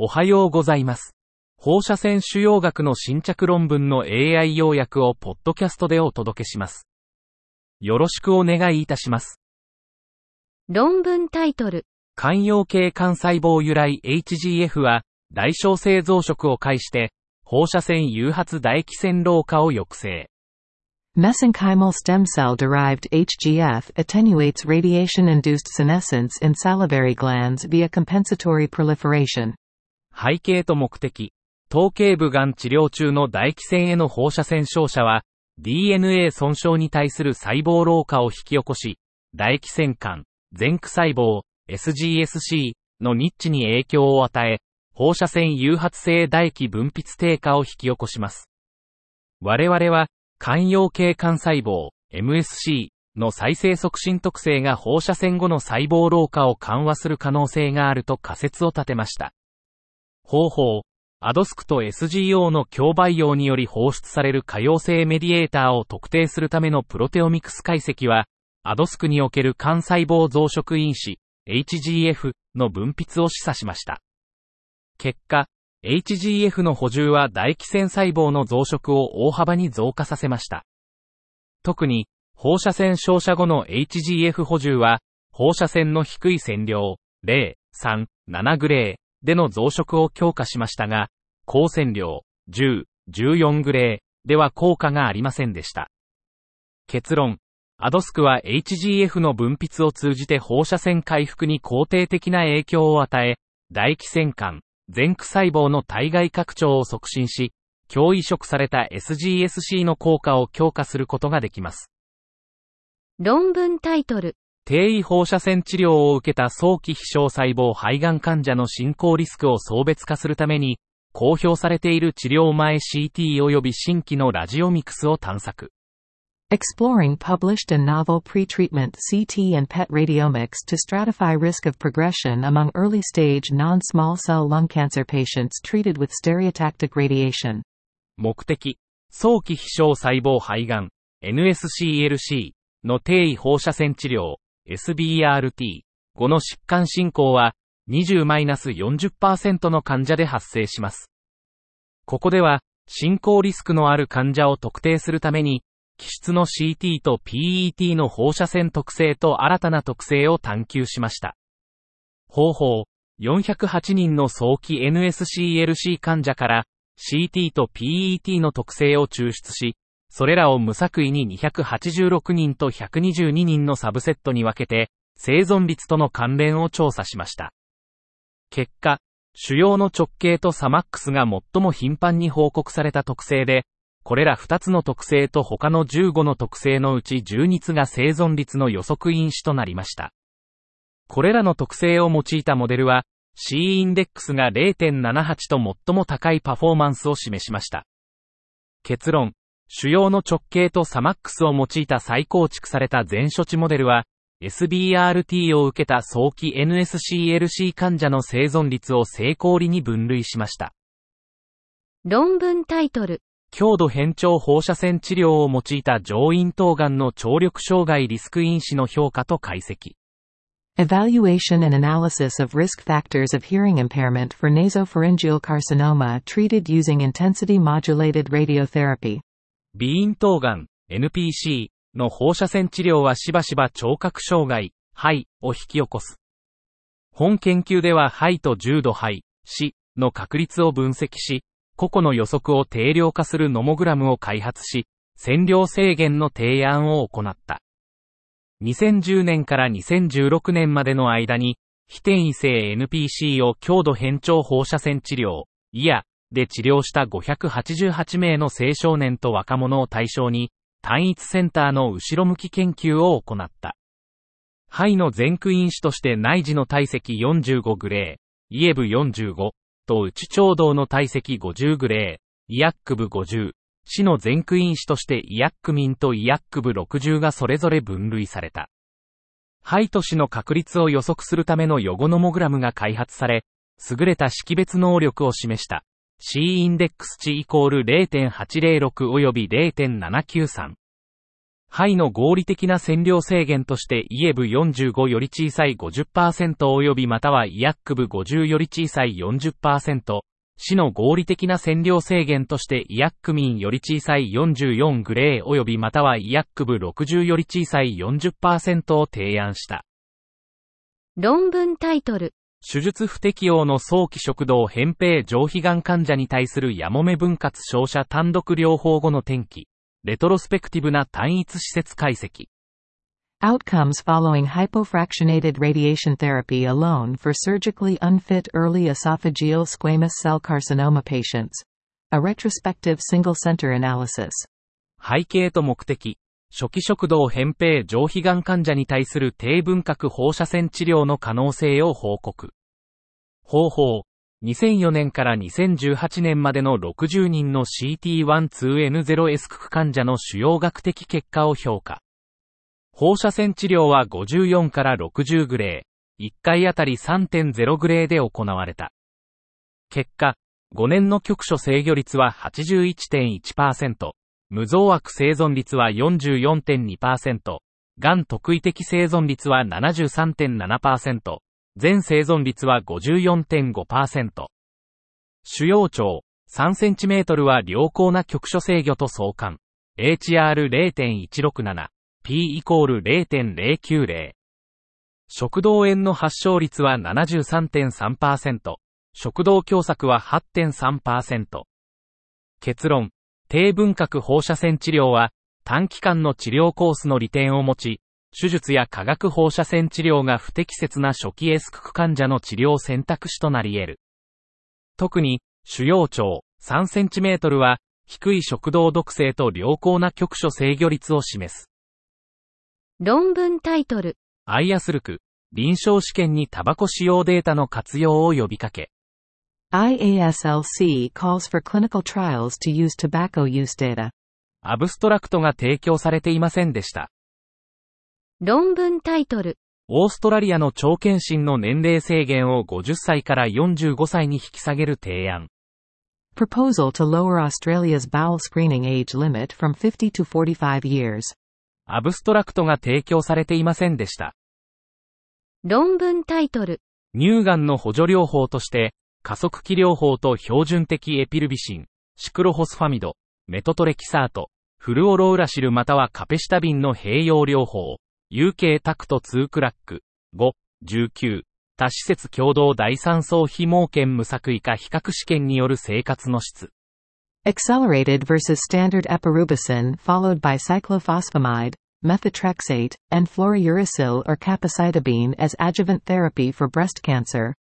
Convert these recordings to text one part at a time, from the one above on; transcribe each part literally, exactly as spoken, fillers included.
おはようございます。放射線腫瘍学の新着論文の エーアイ 要約をポッドキャストでお届けします。よろしくお願いいたします。論文タイトル。間葉系幹細胞由来 エイチジーエフ は、大小性増殖を介して、放射線誘発唾液腺老化を抑制。Mesenchymal stem cell-derived エイチジーエフ attenuates radiation-induced senescence in salivary glands via compensatory proliferation。背景と目的。頭頸部がん治療中の唾液腺への放射線照射は、ディーエヌエー 損傷に対する細胞老化を引き起こし、唾液腺間、前駆細胞、エスジーエスシー のニッチに影響を与え、放射線誘発性唾液分泌低下を引き起こします。我々は、間葉系幹細胞、エムエスシー の再生促進特性が放射線後の細胞老化を緩和する可能性があると仮説を立てました。方法、アドスクと エスジーオー の共培養により放出される可溶性メディエーターを特定するためのプロテオミクス解析は、アドスクにおける幹細胞増殖因子、エイチジーエフ の分泌を示唆しました。結果、エイチジーエフ の補充は唾液腺細胞の増殖を大幅に増加させました。特に、放射線照射後の エイチジーエフ 補充は、放射線の低い線量、ゼロ、さん、ななグレー、での増殖を強化しましたが、高線量じゅう、じゅうよんグレーでは効果がありませんでした。結論、アドスクは エイチジーエフ の分泌を通じて放射線回復に肯定的な影響を与え、唾液腺間、前駆細胞の体外拡張を促進し、強移植された エスジーエスシー の効果を強化することができます。論文タイトル。低位放射線治療を受けた早期飛翔細胞肺がん患者の進行リスクを層別化するために、公表されている治療前 シーティー 及び新規のラジオミクスを探索。Exploring published and novel pretreatment シーティー and ペット radiomics to stratify risk of progression among early-stage non-small cell lung cancer patients treated with stereotactic radiation。目的、早期飛翔細胞肺がん、エヌエスシーエルシー の低位放射線治療。エスビーアールティー 後の疾患進行は にじゅうからよんじゅっパーセント の患者で発生します。ここでは進行リスクのある患者を特定するために基質の シーティー と ピーイーティー の放射線特性と新たな特性を探求しました。方法、よんひゃくはちにんの早期 エヌエスシーエルシー 患者から シーティー と ピーイーティー の特性を抽出し、それらを無作為ににひゃくはちじゅうろくにんとひゃくにじゅうににんのサブセットに分けて、生存率との関連を調査しました。結果、腫瘍の直径とサマックスが最も頻繁に報告された特性で、これらふたつの特性と他のじゅうごの特性のうちじゅうにつが生存率の予測因子となりました。これらの特性を用いたモデルは、C インデックスが ゼロてんななはち と最も高いパフォーマンスを示しました。結論。腫瘍の直径とサマックスを用いた再構築された前処置モデルは、エスビーアールティー を受けた早期 エヌエスシーエルシー 患者の生存率を正公理に分類しました。論文タイトル。強度変調放射線治療を用いた上咽頭がんの聴力障害リスク因子の評価と解析。Evaluation and analysis of risk factors of hearing impairment for nasopharyngeal carcinoma treated using intensity modulated radiotherapy。鼻咽頭がん エヌピーシー の放射線治療はしばしば聴覚障害、肺を引き起こす。本研究では肺と重度肺、死の確率を分析し、個々の予測を定量化するノモグラムを開発し、線量制限の提案を行った。にせんじゅうねんからにせんじゅうろくねんまでの間に、非転移性 エヌピーシー を強度変調放射線治療、いや、で治療したごひゃくはちじゅうはちめいの青少年と若者を対象に、単一センターの後ろ向き研究を行った。肺の前駆因子として内耳の体積よんじゅうごグレー、イエブよんじゅうご、と内聴動の体積ごじゅうグレー、イヤック部ごじゅう、死の前駆因子としてイヤックミンとイヤック部ろくじゅうがそれぞれ分類された。肺と死の確率を予測するための予後ノモグラムが開発され、優れた識別能力を示した。C インデックス値イコール ゼロてんはちゼロろく および ゼロてんななきゅうさん。範囲の合理的な線量制限としてイエブよんじゅうごより小さい ごじゅっパーセント 及びまたはイアックブごじゅうより小さい よんじゅっパーセント、市の合理的な線量制限としてイアック民より小さいよんじゅうよんグレー及びまたはイアック部ろくじゅうより小さい よんじゅっパーセント を提案した。論文タイトル。手術不適用の早期食道扁平上皮がん患者に対するやもめ分割照射単独療法後の転機。レトロスペクティブな単一施設解析。Outcomes following hypofractionated radiation therapy alone for surgically unfit early esophageal squamous cell carcinoma patients. A retrospective single center analysis. 背景と目的。初期食道扁平上皮がん患者に対する低分割放射線治療の可能性を報告。方法。にせんよねんからにせんじゅうはちねんまでのろくじゅうにんの シーティーじゅうにエヌゼロエスシーアールユーケー 患者の主要学的結果を評価。放射線治療はごじゅうよんからろくじゅうグレー、いっかいあたり さんてんゼロ グレーで行われた。結果、ごねんの局所制御率は はちじゅういちてんいちパーセント、無増悪生存率は よんじゅうよんてんにパーセント、がん特異的生存率は ななじゅうさんてんななパーセント、全生存率は ごじゅうよんてんごパーセント。主要長、さんセンチメートルは良好な局所制御と相関。エイチアールれいてんいちろくなな。P イコール れいてんれいきゅうぜろ。食道炎の発症率は ななじゅうさんてんさんパーセント。食道狭窄は はちてんさんパーセント。結論、低分割放射線治療は短期間の治療コースの利点を持ち、手術や化学放射線治療が不適切な初期エスシーシーティー患者の治療選択肢となり得る。特に、主要長 さんセンチメートル は低い食道毒性と良好な局所制御率を示す。論文タイトル。アイエスシーシーアールユーケー、臨床試験にタバコ使用データの活用を呼びかけ。アイエスシーシー calls for clinical trials to use tobacco use data。アブストラクトが提供されていませんでした。論文タイトル。オーストラリアの腸検診の年齢制限をごじゅっさいからよんじゅうごさいに引き下げる提案。Proposal to lower Australia's bowel screening age limit from fifty to forty-five years。アブストラクトが提供されていませんでした。論文タイトル。乳がんの補助療法として、加速器療法と標準的エピルビシン、シクロホスファミド、メトトレキサート、フルオロウラシルまたはカペシタビンの併用療法、ユーケー タクトツークラック、ご、じゅうきゅう、多施設共同第三相非盲検無作為化比較試験による生活の質。Accelerated versus standard epirubicin followed by cyclophosphamide, methotrexate, and fluorouracil or capecitabine as adjuvant therapy for breast cancer.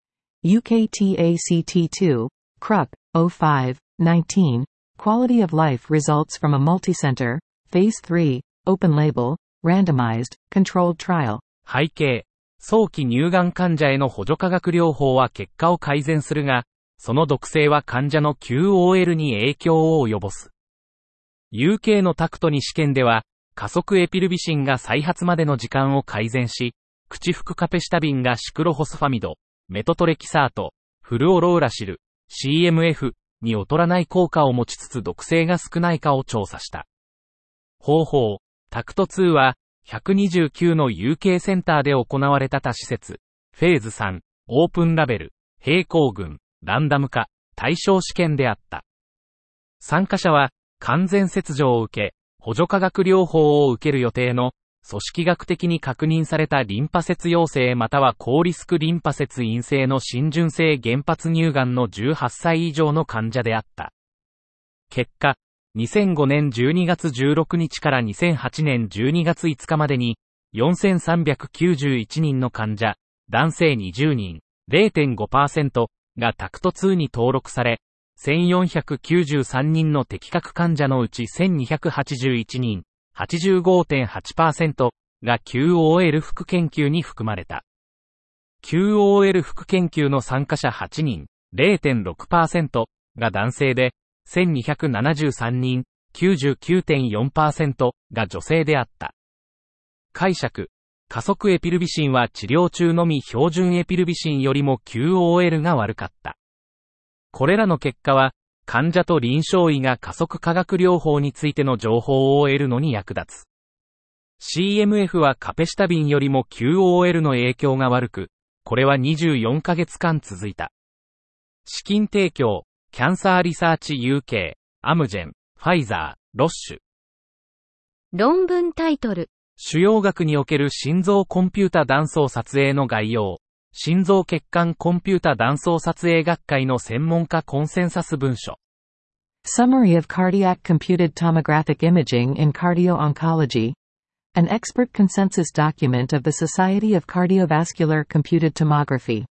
ユーケータクトツー C R U K 05-19 Quality of life results from a multicenter, phase three, open label, randomized, controlled trial. 背景、早期乳がん患者への補助化学療法は結果を改善するが、その毒性は患者の キューオーエル に影響を及ぼす。ユーケー のタクトに試験では、加速エピルビシンが再発までの時間を改善し、口服カペシタビンがシクロホスファミド、メトトレキサート、フルオロウラシル、シーエムエフ に劣らない効果を持ちつつ毒性が少ないかを調査した。方法、タクトツーは、ひゃくにじゅうきゅうの ユーケー センターで行われた多施設、フェーズさん、オープンラベル、平行群。ランダム化、対象試験であった。参加者は、完全切除を受け、補助化学療法を受ける予定の、組織学的に確認されたリンパ節陽性または高リスクリンパ節陰性の浸潤性原発乳がんのじゅうはっさい以上の患者であった。結果、にせんごねんじゅうにがつじゅうろくにちからにせんはちねんじゅうにがついつかまでに、よんせんさんびゃくきゅうじゅういちにんの患者、男性にじゅうにん、れいてんごパーセント、がタクトツーに登録され、せんよんひゃくきゅうじゅうさんにんの適格患者のうちせんにひゃくはちじゅういちにん、はちじゅうごてんはちパーセント が キューオーエル 副研究に含まれた。キューオーエル 副研究の参加者はちにん、れいてんろくパーセント が男性で、せんにひゃくななじゅうさんにん、きゅうじゅうきゅうてんよんパーセント が女性であった。解釈。加速エピルビシンは治療中のみ標準エピルビシンよりも キューオーエル が悪かった。これらの結果は、患者と臨床医が加速化学療法についての情報を得るのに役立つ。シーエムエフ はカペシタビンよりも キューオーエル の影響が悪く、これはにじゅうよんかげつかん続いた。資金提供、キャンサーリサーチ ユーケー、アムジェン、ファイザー、ロッシュ。論文タイトル。腫瘍学における心臓コンピュータ断層撮影の概要。心臓血管コンピュータ断層撮影学会の専門家コンセンサス文書。Summary of Cardiac Computed Tomographic Imaging in Cardio-Oncology. An expert consensus document of the Society of Cardiovascular Computed Tomography.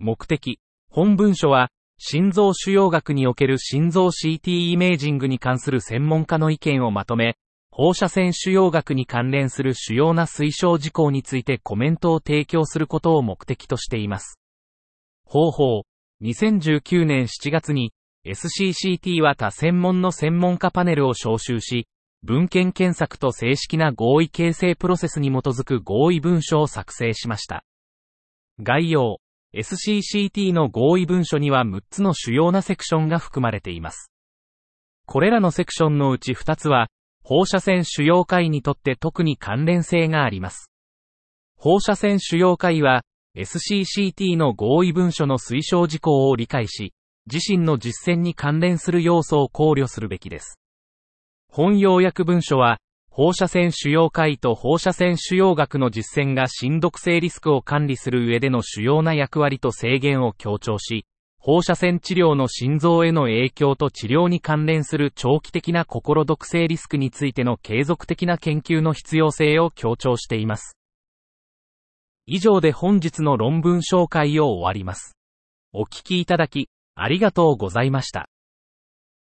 目的。本文書は、心臓腫瘍学における心臓 シーティー イメージングに関する専門家の意見をまとめ、放射線腫瘍学に関連する主要な推奨事項についてコメントを提供することを目的としています。方法。にせんじゅうきゅうねんしちがつに、エスシーシーティー は他専門の専門家パネルを招集し、文献検索と正式な合意形成プロセスに基づく合意文書を作成しました。概要。エスシーシーティー の合意文書にはむっつの主要なセクションが含まれています。これらのセクションのうちふたつは、放射線腫瘍科医にとって特に関連性があります。放射線腫瘍科医は、エスシーシーティー の合意文書の推奨事項を理解し、自身の実践に関連する要素を考慮するべきです。本要約文書は、放射線腫瘍科医と放射線腫瘍学の実践が親読性リスクを管理する上での主要な役割と制限を強調し、放射線治療の心臓への影響と治療に関連する長期的な心毒性リスクについての継続的な研究の必要性を強調しています。以上で本日の論文紹介を終わります。お聞きいただき、ありがとうございました。